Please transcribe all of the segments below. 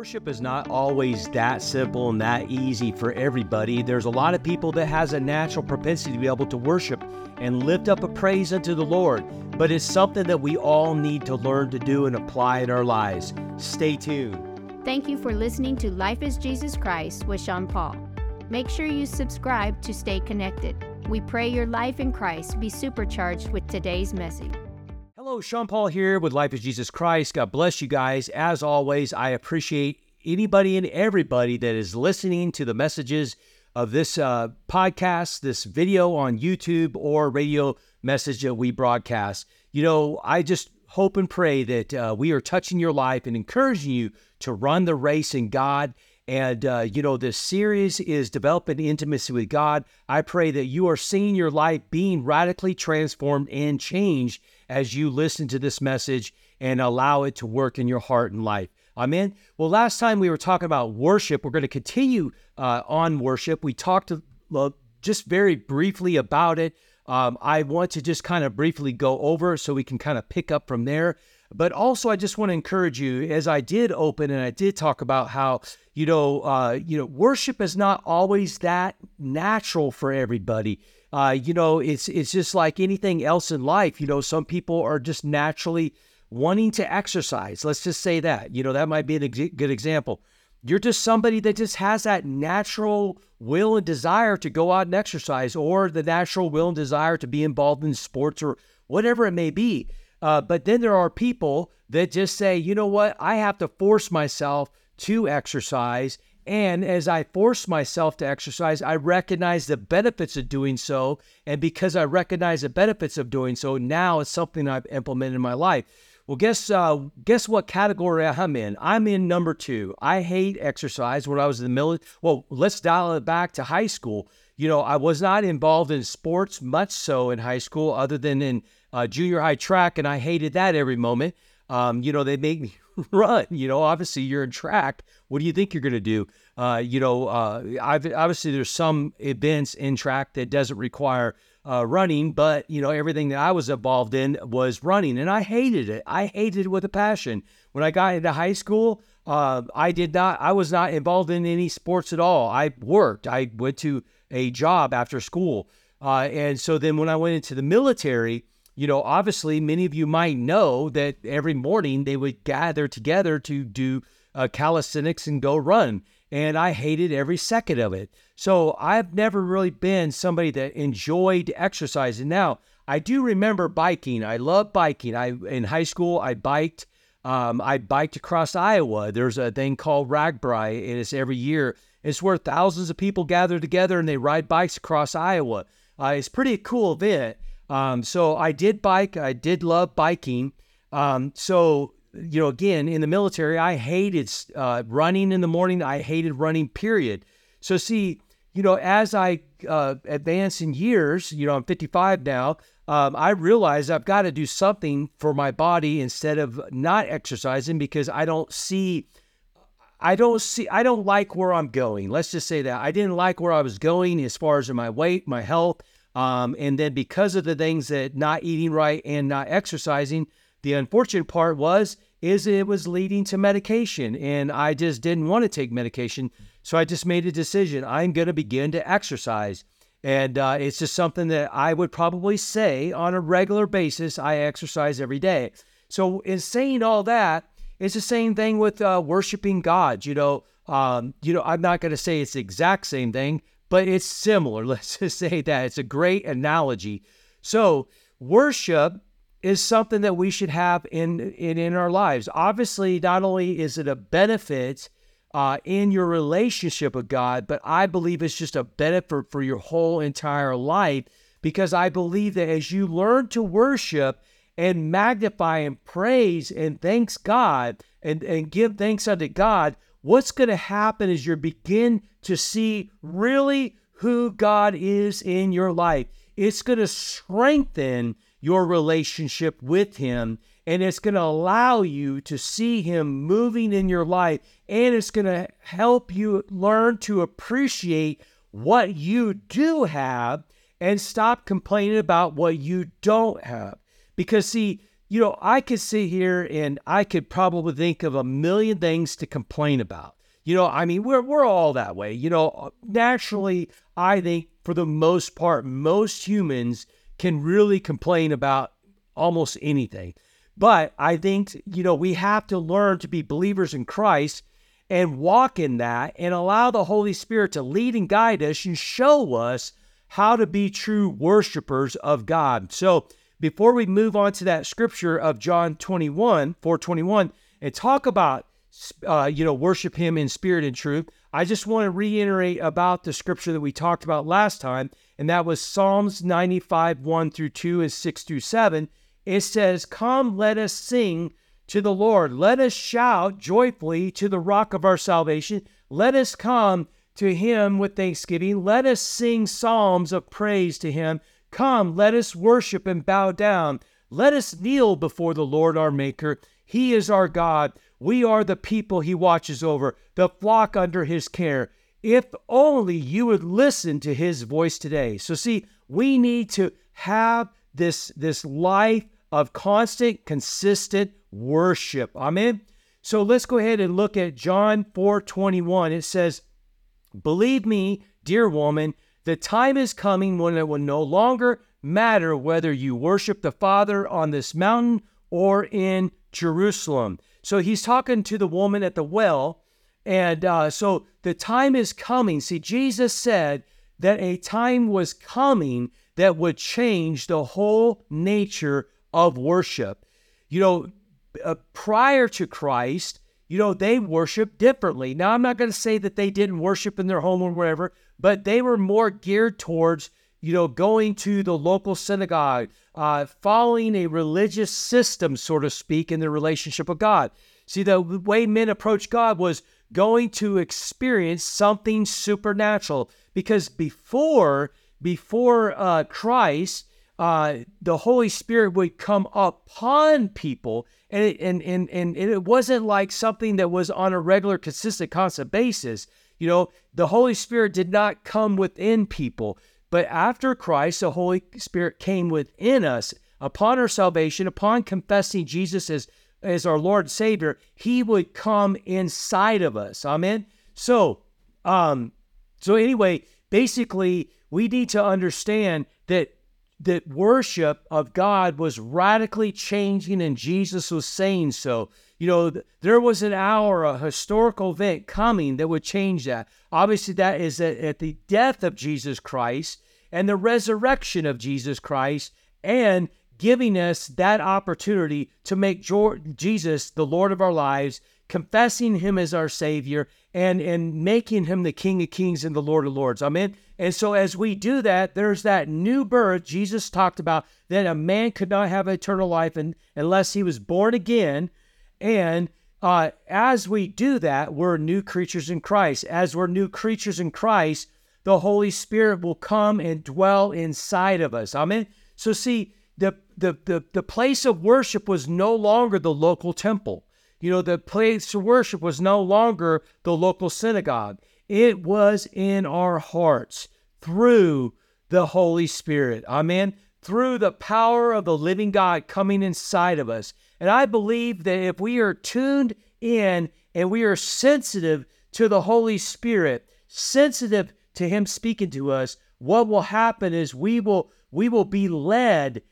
Worship is not always that simple and that easy for everybody. There's a lot of people that has a natural propensity to be able to worship and lift up a praise unto the Lord, but it's something that we all need to learn to do and apply in our lives. Stay tuned. Thank you for listening to Life is Jesus Christ with Sean Paul. Make sure you subscribe to stay connected. We pray your life in Christ be supercharged with today's message. Hello, Sean Paul here with Life is Jesus Christ. God bless you guys. As always, I appreciate anybody and everybody that is listening to the messages of this podcast, this video on YouTube or radio message that we broadcast. You know, I just hope and pray that we are touching your life and encouraging you to run the race in God. And, you know, this series is Developing Intimacy with God. I pray that you are seeing your life being radically transformed and changed as you listen to this message and allow it to work in your heart and life. Amen. Well, last time we were talking about worship. We're going to continue on worship. We talked just very briefly about it. I want to just kind of briefly go over so we can kind of pick up from there. But also, I just want to encourage you, as I did open and I did talk about how, worship is not always that natural for everybody. It's just like anything else in life. You know, some people are just naturally wanting to exercise. Let's just say that, that might be a good example. You're just somebody that just has that natural will and desire to go out and exercise, or the natural will and desire to be involved in sports or whatever it may be. But then there are people that just say, you know what, I have to force myself to exercise. And as I force myself to exercise, I recognize the benefits of doing so. And because I recognize the benefits of doing so, now it's something I've implemented in my life. Well, guess what category I'm in? I'm in number two. I hate exercise. When I was in the military, well, let's dial it back to high school. I was not involved in sports much so in high school, other than in junior high track, and I hated that every moment. They made me run. Obviously you're in track. What do you think you're going to do? Obviously there's some events in track that doesn't require running, but everything that I was involved in was running, and I hated it. I hated it with a passion. When I got into high school, I was not involved in any sports at all. I worked. I went to a job after school, and so then when I went into the military. Obviously, many of you might know that every morning they would gather together to do calisthenics and go run. And I hated every second of it. So I've never really been somebody that enjoyed exercise. And now I do remember biking. I love biking. In high school, I biked. I biked across Iowa. There's a thing called RAGBRAI, and it's every year. It's where thousands of people gather together and they ride bikes across Iowa. It's pretty cool event. So I did bike. I did love biking. Again, in the military, I hated running in the morning. I hated running, period. So see, as I advance in years, I'm 55 now, I realize I've got to do something for my body instead of not exercising, because I don't like where I'm going. Let's just say that. I didn't like where I was going as far as in my weight, my health. And then because of the things that not eating right and not exercising, the unfortunate part was it was leading to medication, and I just didn't want to take medication. So I just made a decision. I'm going to begin to exercise. And it's just something that I would probably say on a regular basis. I exercise every day. So in saying all that, it's the same thing with worshiping God. I'm not going to say it's the exact same thing, but it's similar. Let's just say that. It's a great analogy. So worship is something that we should have in our lives. Obviously, not only is it a benefit in your relationship with God, but I believe it's just a benefit for your whole entire life, because I believe that as you learn to worship and magnify and praise and thanks God and give thanks unto God, what's going to happen is you begin to see really who God is in your life. It's going to strengthen your relationship with Him, and it's going to allow you to see Him moving in your life, and it's going to help you learn to appreciate what you do have and stop complaining about what you don't have. Because see, You know, I could sit here and I could probably think of a million things to complain about. You know, I mean, we're all that way. You know, naturally, I think for the most part, most humans can really complain about almost anything. But I think, you know, we have to learn to be believers in Christ and walk in that and allow the Holy Spirit to lead and guide us and show us how to be true worshipers of God. So before we move on to that scripture of John 4:21, and talk about, worship Him in spirit and truth, I just want to reiterate about the scripture that we talked about last time, and that was Psalms 95:1-2 and 6-7. It says, "Come, let us sing to the Lord. Let us shout joyfully to the rock of our salvation. Let us come to Him with thanksgiving. Let us sing psalms of praise to Him. Come, let us worship and bow down. Let us kneel before the Lord our Maker. He is our God. We are the people He watches over, the flock under His care. If only you would listen to His voice today." So see, we need to have this life of constant, consistent worship. Amen. So let's go ahead and look at John 4:21. It says, "Believe me, dear woman, the time is coming when it will no longer matter whether you worship the Father on this mountain or in Jerusalem." So He's talking to the woman at the well. And so the time is coming. See, Jesus said that a time was coming that would change the whole nature of worship. You know, prior to Christ, you know, they worshiped differently. Now, I'm not going to say that they didn't worship in their home or wherever, but they were more geared towards, you know, going to the local synagogue, following a religious system, so to speak, in their relationship with God. See, the way men approached God was going to experience something supernatural, because before Christ, the Holy Spirit would come upon people, and it wasn't like something that was on a regular, consistent, constant basis. You know, the Holy Spirit did not come within people, but after Christ, the Holy Spirit came within us. Upon our salvation, upon confessing Jesus as our Lord and Savior, He would come inside of us. Amen. So, anyway, basically, we need to understand that worship of God was radically changing, and Jesus was saying so. You know, there was an hour, a historical event coming that would change that. Obviously, that is at the death of Jesus Christ and the resurrection of Jesus Christ, and giving us that opportunity to make Jesus the Lord of our lives, confessing Him as our Savior, and making Him the King of Kings and the Lord of Lords. Amen. And so as we do that, there's that new birth Jesus talked about, that a man could not have eternal life unless he was born again. And as we do that, we're new creatures in Christ. As we're new creatures in Christ, the Holy Spirit will come and dwell inside of us. Amen. So see, the place of worship was no longer the local temple. You know, the place of worship was no longer the local synagogue. It was in our hearts through the Holy Spirit. Amen. Through the power of the living God coming inside of us. And I believe that if we are tuned in and we are sensitive to the Holy Spirit, sensitive to Him speaking to us, what will happen is we will be led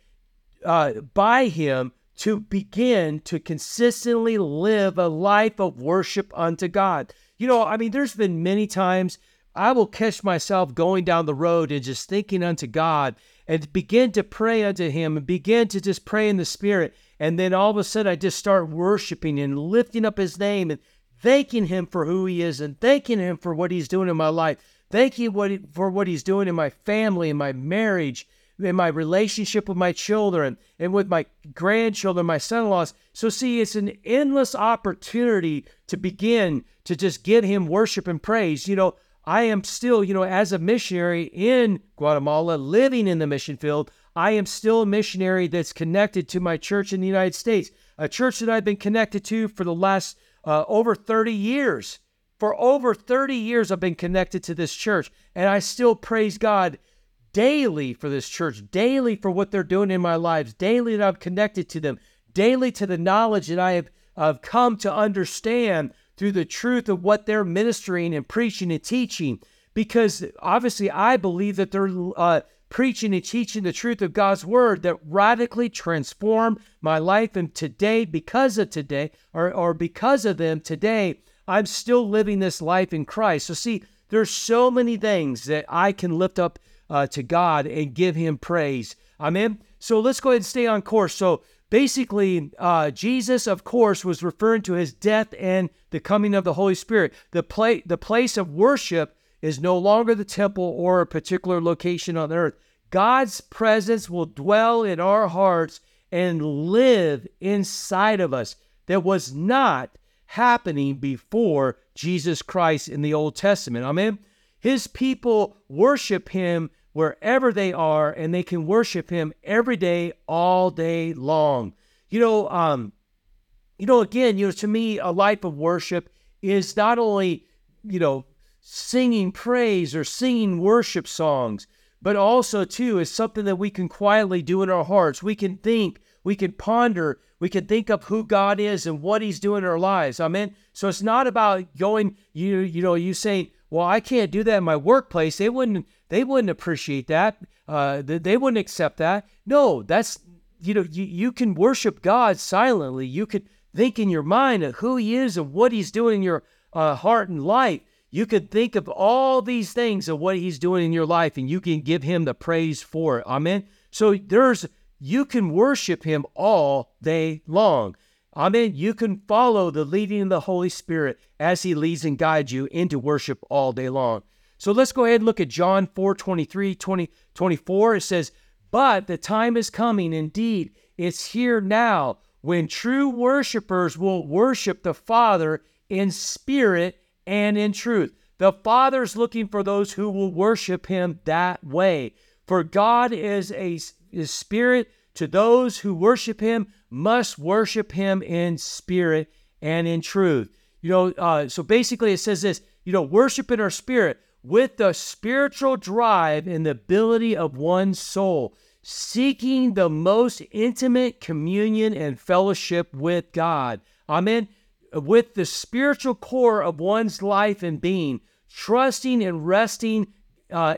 by Him to begin to consistently live a life of worship unto God. You know, I mean, there's been many times I will catch myself going down the road and just thinking unto God and begin to pray unto Him and begin to just pray in the Spirit. And then all of a sudden I just start worshiping and lifting up His name and thanking Him for who He is and thanking Him for what He's doing in my life. Thank you for what He's doing in my family, in my marriage, in my relationship with my children and with my grandchildren, my son-in-laws. So see, it's an endless opportunity to begin to just give Him worship and praise. You know, I am still, you know, as a missionary in Guatemala, living in the mission field, I am still a missionary that's connected to my church in the United States, a church that I've been connected to for the last over 30 years. For over 30 years, I've been connected to this church, and I still praise God daily for this church, daily for what they're doing in my lives, daily that I'm connected to them, daily to the knowledge that I have come to understand through the truth of what they're ministering and preaching and teaching. Because obviously I believe that they're preaching and teaching the truth of God's word that radically transformed my life. And today, because of today, or because of them today, I'm still living this life in Christ. So see, there's so many things that I can lift up to God and give him praise. Amen. So let's go ahead and stay on course. So basically, Jesus, of course, was referring to his death and the coming of the Holy Spirit. The place of worship is no longer the temple or a particular location on earth. God's presence will dwell in our hearts and live inside of us. That was not happening before Jesus Christ in the Old Testament. Amen. His people worship him wherever they are, and they can worship him every day, all day long. To me, a life of worship is not only, singing praise or singing worship songs, but also too is something that we can quietly do in our hearts. We can think, we can ponder, we can think of who God is and what he's doing in our lives. Amen. So it's not about going, you saying, well, I can't do that in my workplace. They wouldn't appreciate that. They wouldn't accept that. No, that's, you can worship God silently. You could think in your mind of who he is and what he's doing in your heart and life. You could think of all these things of what he's doing in your life, and you can give him the praise for it. Amen. So you can worship him all day long. Amen. You can follow the leading of the Holy Spirit as he leads and guides you into worship all day long. So let's go ahead and look at John 4:23-24. It says, but the time is coming, indeed, it's here now, when true worshipers will worship the Father in spirit and in truth. The Father's looking for those who will worship him that way. For God is a spirit. To those who worship him must worship him in spirit and in truth. So basically it says this, worship in our spirit with the spiritual drive and the ability of one's soul, seeking the most intimate communion and fellowship with God. Amen. With the spiritual core of one's life and being, trusting and resting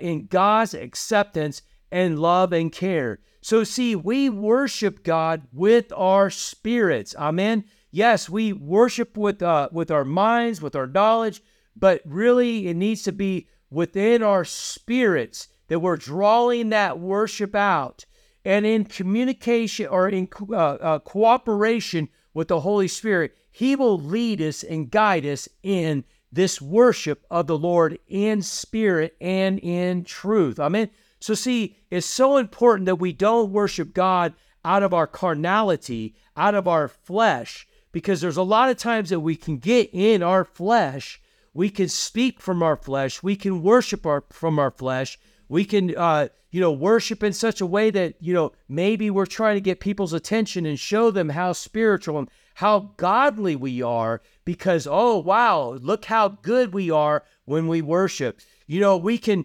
in God's acceptance and love and care. So see, we worship God with our spirits. Amen. Yes, we worship with our minds, with our knowledge, but really it needs to be within our spirits that we're drawing that worship out. And in communication or in cooperation with the Holy Spirit, he will lead us and guide us in this worship of the Lord in spirit and in truth. Amen. So see, it's so important that we don't worship God out of our carnality, out of our flesh, because there's a lot of times that we can get in our flesh. We can speak from our flesh. We can worship from our flesh. We can, worship in such a way that, maybe we're trying to get people's attention and show them how spiritual and how godly we are because, oh, wow, look how good we are when we worship. We can,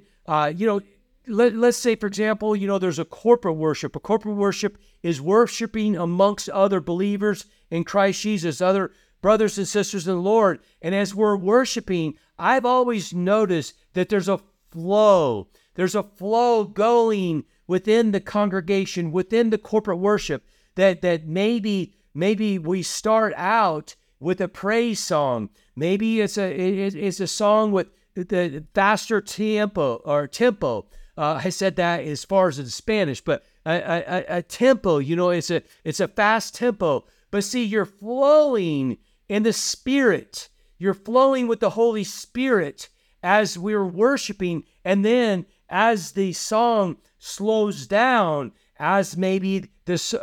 let's say, for example, there's a corporate worship. A corporate worship is worshiping amongst other believers in Christ Jesus, other brothers and sisters in the Lord. And as we're worshiping, I've always noticed that there's a flow. There's a flow going within the congregation, within the corporate worship, that maybe we start out with a praise song. Maybe it's a song with the faster tempo. I said that as far as in Spanish, but a tempo, it's a fast tempo. But see, you're flowing in the Spirit. You're flowing with the Holy Spirit as we're worshiping. And then as the song slows down, as maybe this,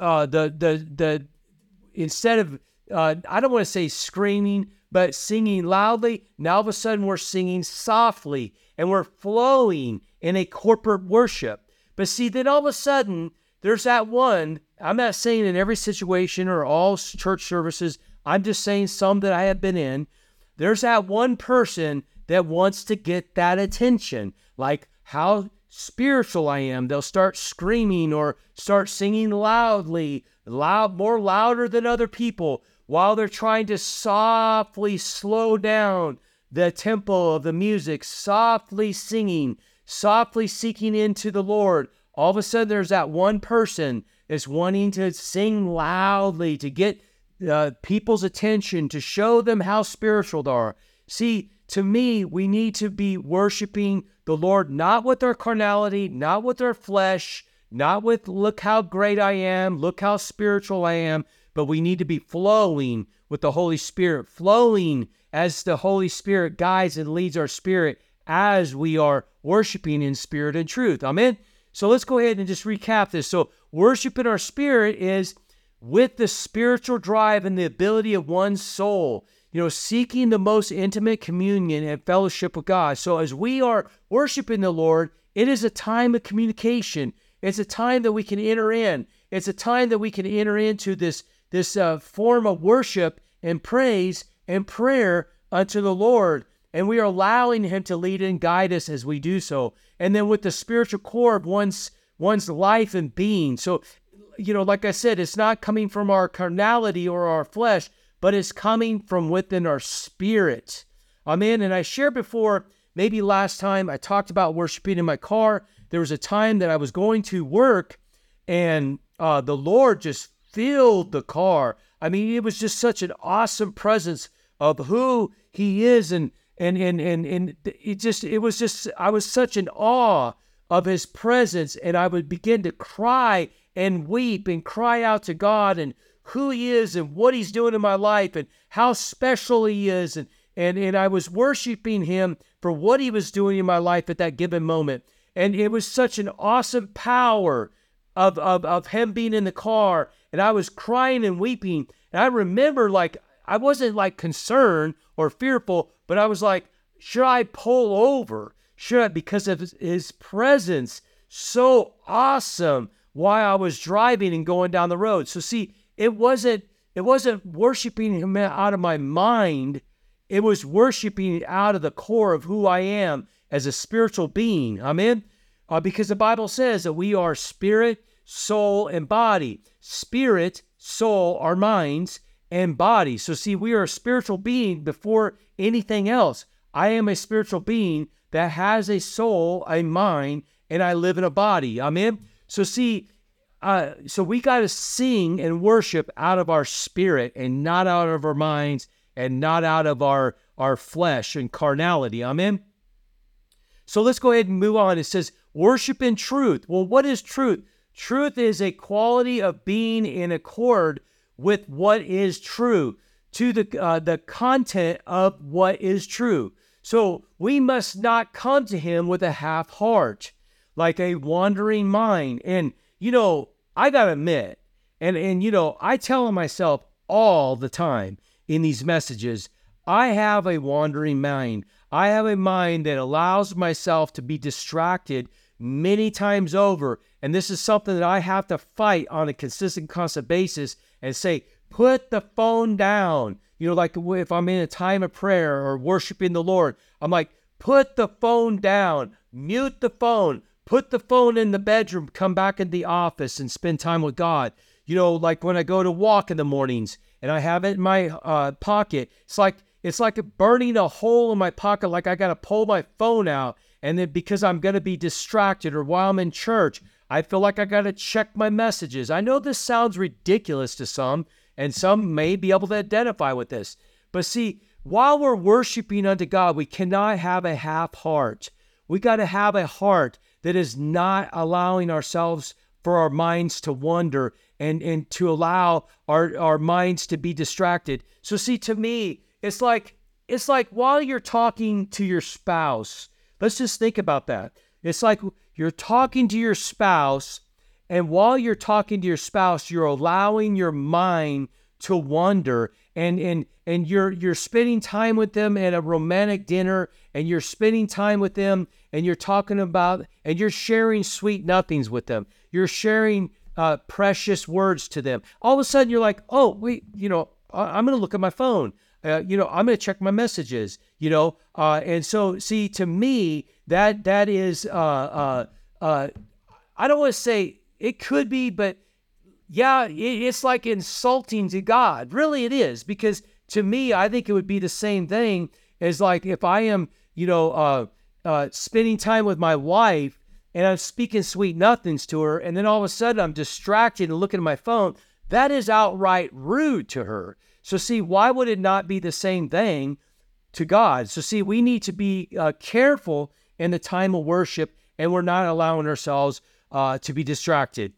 instead of, I don't want to say screaming, but singing loudly, now all of a sudden we're singing softly and we're flowing in a corporate worship. But see, then all of a sudden there's that one. I'm not saying in every situation or all church services. I'm just saying some that I have been in. There's that one person that wants to get that attention. Like how spiritual I am. They'll start screaming or start singing loudly. louder than other people, while they're trying to softly slow down the tempo of the music, softly singing, softly seeking into the Lord. All of a sudden, there's that one person that's wanting to sing loudly to get people's attention, to show them how spiritual they are. See, to me, we need to be worshiping the Lord, not with our carnality, not with our flesh, not with, look how great I am, look how spiritual I am, but we need to be flowing with the Holy Spirit, flowing as the Holy Spirit guides and leads our spirit as we are worshiping in spirit and truth. Amen? So let's go ahead and just recap this. So worship in our spirit is with the spiritual drive and the ability of one's soul, you know, seeking the most intimate communion and fellowship with God. So as we are worshiping the Lord, it is a time of communication. It's a time that we can enter in. It's a time that we can enter into this form of worship and praise and prayer unto the Lord. And we are allowing Him to lead and guide us as we do so. And then with the spiritual core of one's life and being. So, you know, like I said, it's not coming from our carnality or our flesh, but it's coming from within our spirit. Amen. And I shared before, maybe last time, I talked about worshiping in my car. There was a time that I was going to work, and the Lord just filled the car. I mean, it was just such an awesome presence of who He is, and it was just I was such in awe of His presence, and I would begin to cry and weep and cry out to God and who He is and what He's doing in my life and how special He is, and I was worshiping Him for what He was doing in my life at that given moment. And it was such an awesome power of Him being in the car, and I was crying and weeping. And I remember, like, I wasn't like concerned or fearful, but I was like, should I pull over? Should I? Because of His presence, so awesome, while I was driving and going down the road. So see, it wasn't worshiping Him out of my mind. It was worshiping out of the core of who I am as a spiritual being. Amen? Because the Bible says that we are spirit, soul, and body. Spirit, soul, our minds, and body. So see, we are a spiritual being before anything else. I am a spiritual being that has a soul, a mind, and I live in a body. Amen? So see, so we got to sing and worship out of our spirit and not out of our minds and not out of our flesh and carnality. Amen? So let's go ahead and move on. It says, worship in truth. Well, what is truth? Truth is a quality of being in accord with what is true, to the content of what is true. So we must not come to Him with a half heart, like a wandering mind. And, you know, I got to admit, and you know, I tell myself all the time in these messages, I have a wandering mind. I have a mind that allows myself to be distracted many times over. And this is something that I have to fight on a constant basis and say, put the phone down. You know, like if I'm in a time of prayer or worshiping the Lord, I'm like, put the phone down, mute the phone, put the phone in the bedroom, come back in the office and spend time with God. You know, like when I go to walk in the mornings and I have it in my pocket, it's like burning a hole in my pocket, like I got to pull my phone out. And then because I'm going to be distracted, or while I'm in church, I feel like I got to check my messages. I know this sounds ridiculous to some, and some may be able to identify with this. But see, while we're worshiping unto God, we cannot have a half heart. We got to have a heart that is not allowing ourselves for our minds to wander and to allow our minds to be distracted. So see, to me, it's like while you're talking to your spouse, let's just think about that. It's like you're talking to your spouse, and while you're talking to your spouse, you're allowing your mind to wander, and you're spending time with them at a romantic dinner, and you're spending time with them, and you're talking about, and you're sharing sweet nothings with them. You're sharing precious words to them. All of a sudden, you're like, oh, wait, you know, I'm going to look at my phone. You know, I'm going to check my messages, you know. And so, see, to me, that is, I don't want to say it could be, but yeah, it's like insulting to God. Really it is, because to me, I think it would be the same thing as like if I am, spending time with my wife and I'm speaking sweet nothings to her, and then all of a sudden I'm distracted and looking at my phone. That is outright rude to her. So see, why would it not be the same thing to God? So see, we need to be careful in the time of worship, and we're not allowing ourselves to be distracted.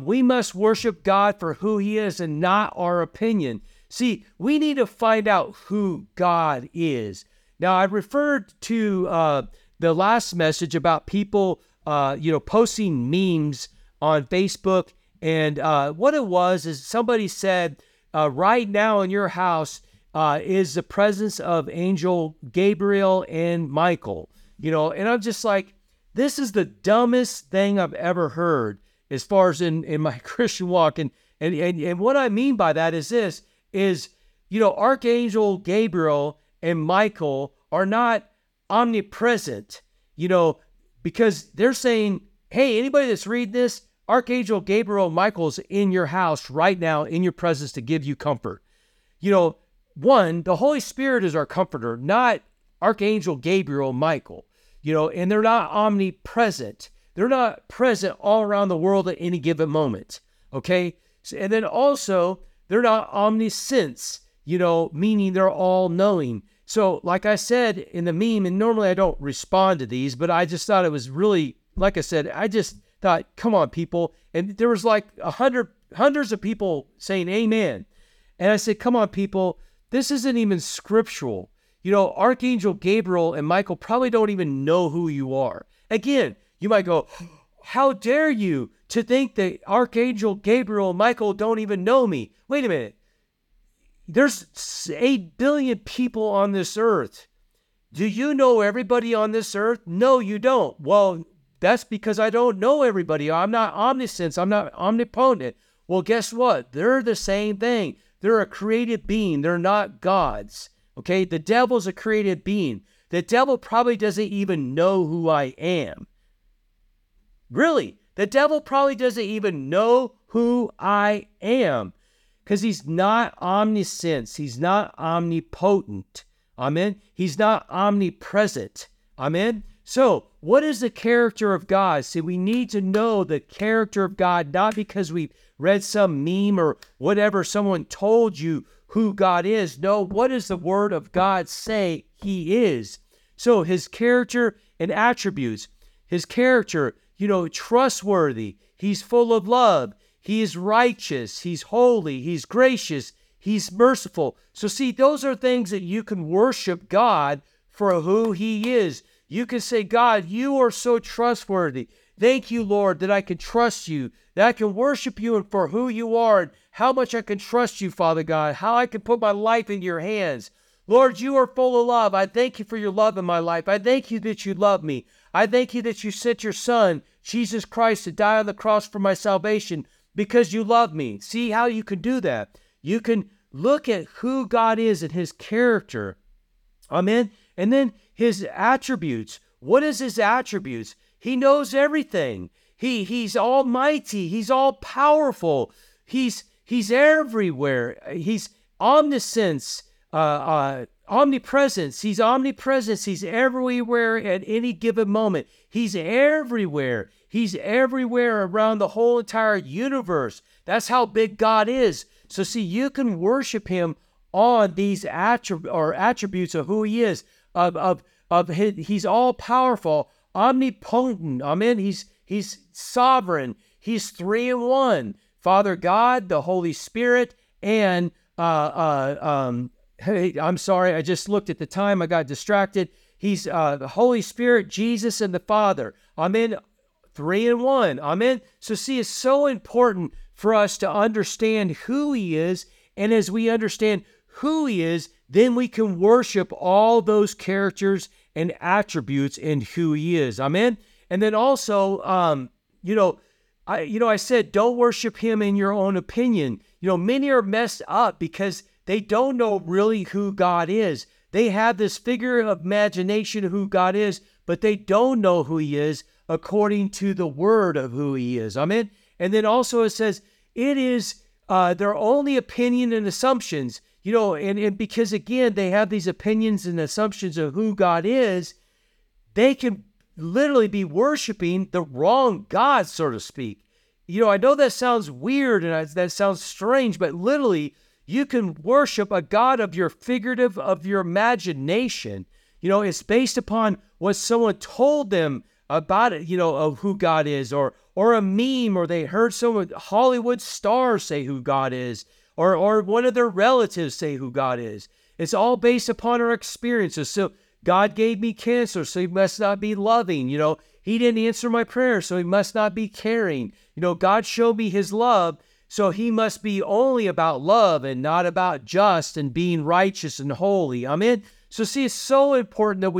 We must worship God for who he is and not our opinion. See, we need to find out who God is. Now, I referred to the last message about people, posting memes on Facebook. And what it was is somebody said, right now in your house is the presence of Angel Gabriel and Michael. And I'm just like, this is the dumbest thing I've ever heard as far as in my Christian walk. And what I mean by that is this, is, Archangel Gabriel and Michael are not omnipresent, because they're saying, hey, anybody that's reading this, Archangel Gabriel and Michael's in your house right now, in your presence to give you comfort. One, the Holy Spirit is our comforter, not Archangel Gabriel and Michael, and they're not omnipresent. They're not present all around the world at any given moment. Okay. So, and then also they're not omniscience, meaning they're all knowing. So like I said in the meme, and normally I don't respond to these, but I just thought it was really, like I said, I just thought, come on, people. And there was like hundreds of people saying amen. And I said, come on, people, this isn't even scriptural. Archangel Gabriel and Michael probably don't even know who you are. Again, you might go, how dare you to think that Archangel Gabriel and Michael don't even know me? Wait a minute. There's 8 billion people on this earth. Do you know everybody on this earth? No, you don't. Well, that's because I don't know everybody. I'm not omniscient. I'm not omnipotent. Well, guess what? They're the same thing. They're a created being. They're not gods. Okay? The devil's a created being. The devil probably doesn't even know who I am. Really? The devil probably doesn't even know who I am, because he's not omniscient. He's not omnipotent. Amen? He's not omnipresent. Amen? So, what is the character of God? See, we need to know the character of God, not because we read some meme or whatever someone told you who God is. No, what does the Word of God say he is? So, his character and attributes. His character, trustworthy. He's full of love. He is righteous. He's holy. He's gracious. He's merciful. So, see, those are things that you can worship God for who he is. You can say, God, you are so trustworthy. Thank you, Lord, that I can trust you, that I can worship you and for who you are and how much I can trust you, Father God, how I can put my life in your hands. Lord, you are full of love. I thank you for your love in my life. I thank you that you love me. I thank you that you sent your son, Jesus Christ, to die on the cross for my salvation because you love me. See how you can do that. You can look at who God is and his character. Amen. And then his attributes. What is his attributes? He knows everything. He's almighty. He's all powerful. He's everywhere. He's omniscience, omnipresence. He's omnipresence. He's everywhere at any given moment. He's everywhere. He's everywhere around the whole entire universe. That's how big God is. So see, you can worship him on these attributes of who he is, he's all powerful, omnipotent. Amen. He's sovereign. He's 3 in 1: Father God, the Holy Spirit, and I'm sorry, I just looked at the time. I got distracted. He's the Holy Spirit, Jesus, and the Father. Amen. 3 in 1. Amen. So see, it's so important for us to understand who he is, and as we understand who he is, then we can worship all those characters and attributes in who he is. Amen. And then also, I said, don't worship him in your own opinion. Many are messed up because they don't know really who God is. They have this figure of imagination of who God is, but they don't know who he is according to the word of who he is. Amen. And then also it says, It is their only opinion and assumptions, you know, and because, again, they have these opinions and assumptions of who God is, they can literally be worshiping the wrong God, so to speak. You know, I know that sounds weird and that sounds strange, but literally you can worship a God of your figurative, of your imagination. You know, it's based upon what someone told them about it, you know, of who God is, or a meme, or they heard someone, Hollywood stars, say who God is, or one of their relatives say who God is. It's all based upon our experiences. So God gave me cancer, so he must not be loving. You know, he didn't answer my prayer, so he must not be caring. You know, God showed me his love, so he must be only about love and not about just and being righteous and holy. Amen. So see, it's so important that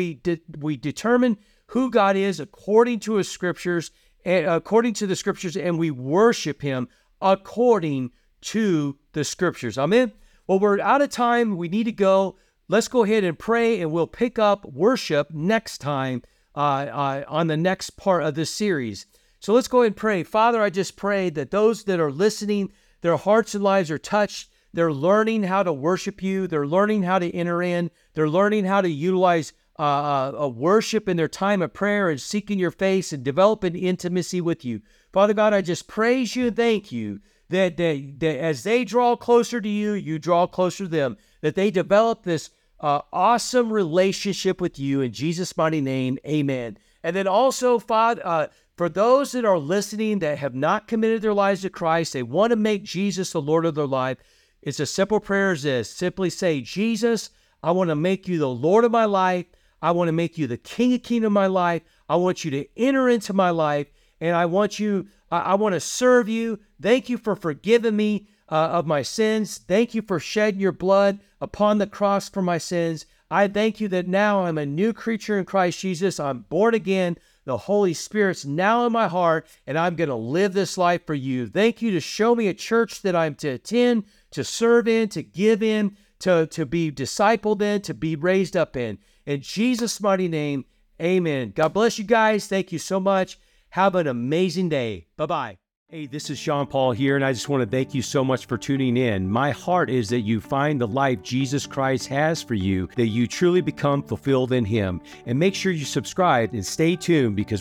we determine who God is according to his scriptures, and according to the scriptures, and we worship him according to the scriptures. Amen. Well, we're out of time. We need to go. Let's go ahead and pray, and we'll pick up worship next time on the next part of this series. So let's go ahead and pray. Father, I just pray that those that are listening, their hearts and lives are touched. They're learning how to worship you. They're learning how to enter in. They're learning how to utilize worship in their time of prayer and seeking your face and developing intimacy with you. Father God, I just praise you and thank you that as they draw closer to you, you draw closer to them, that they develop this awesome relationship with you. In Jesus' mighty name, amen. And then also, Father, for those that are listening that have not committed their lives to Christ, they want to make Jesus the Lord of their life, it's a simple prayer as this. Simply say, Jesus, I want to make you the Lord of my life. I want to make you the King of Kings of my life. I want you to enter into my life, and I want to serve you. Thank you for forgiving me of my sins. Thank you for shedding your blood upon the cross for my sins. I thank you that now I'm a new creature in Christ Jesus. I'm born again. The Holy Spirit's now in my heart, and I'm going to live this life for you. Thank you to show me a church that I'm to attend, to serve in, to give in, to be discipled in, to be raised up in. In Jesus' mighty name, amen. God bless you guys. Thank you so much. Have an amazing day. Bye-bye. Hey, this is Sean Paul here, and I just want to thank you so much for tuning in. My heart is that you find the life Jesus Christ has for you, that you truly become fulfilled in him. And make sure you subscribe and stay tuned, because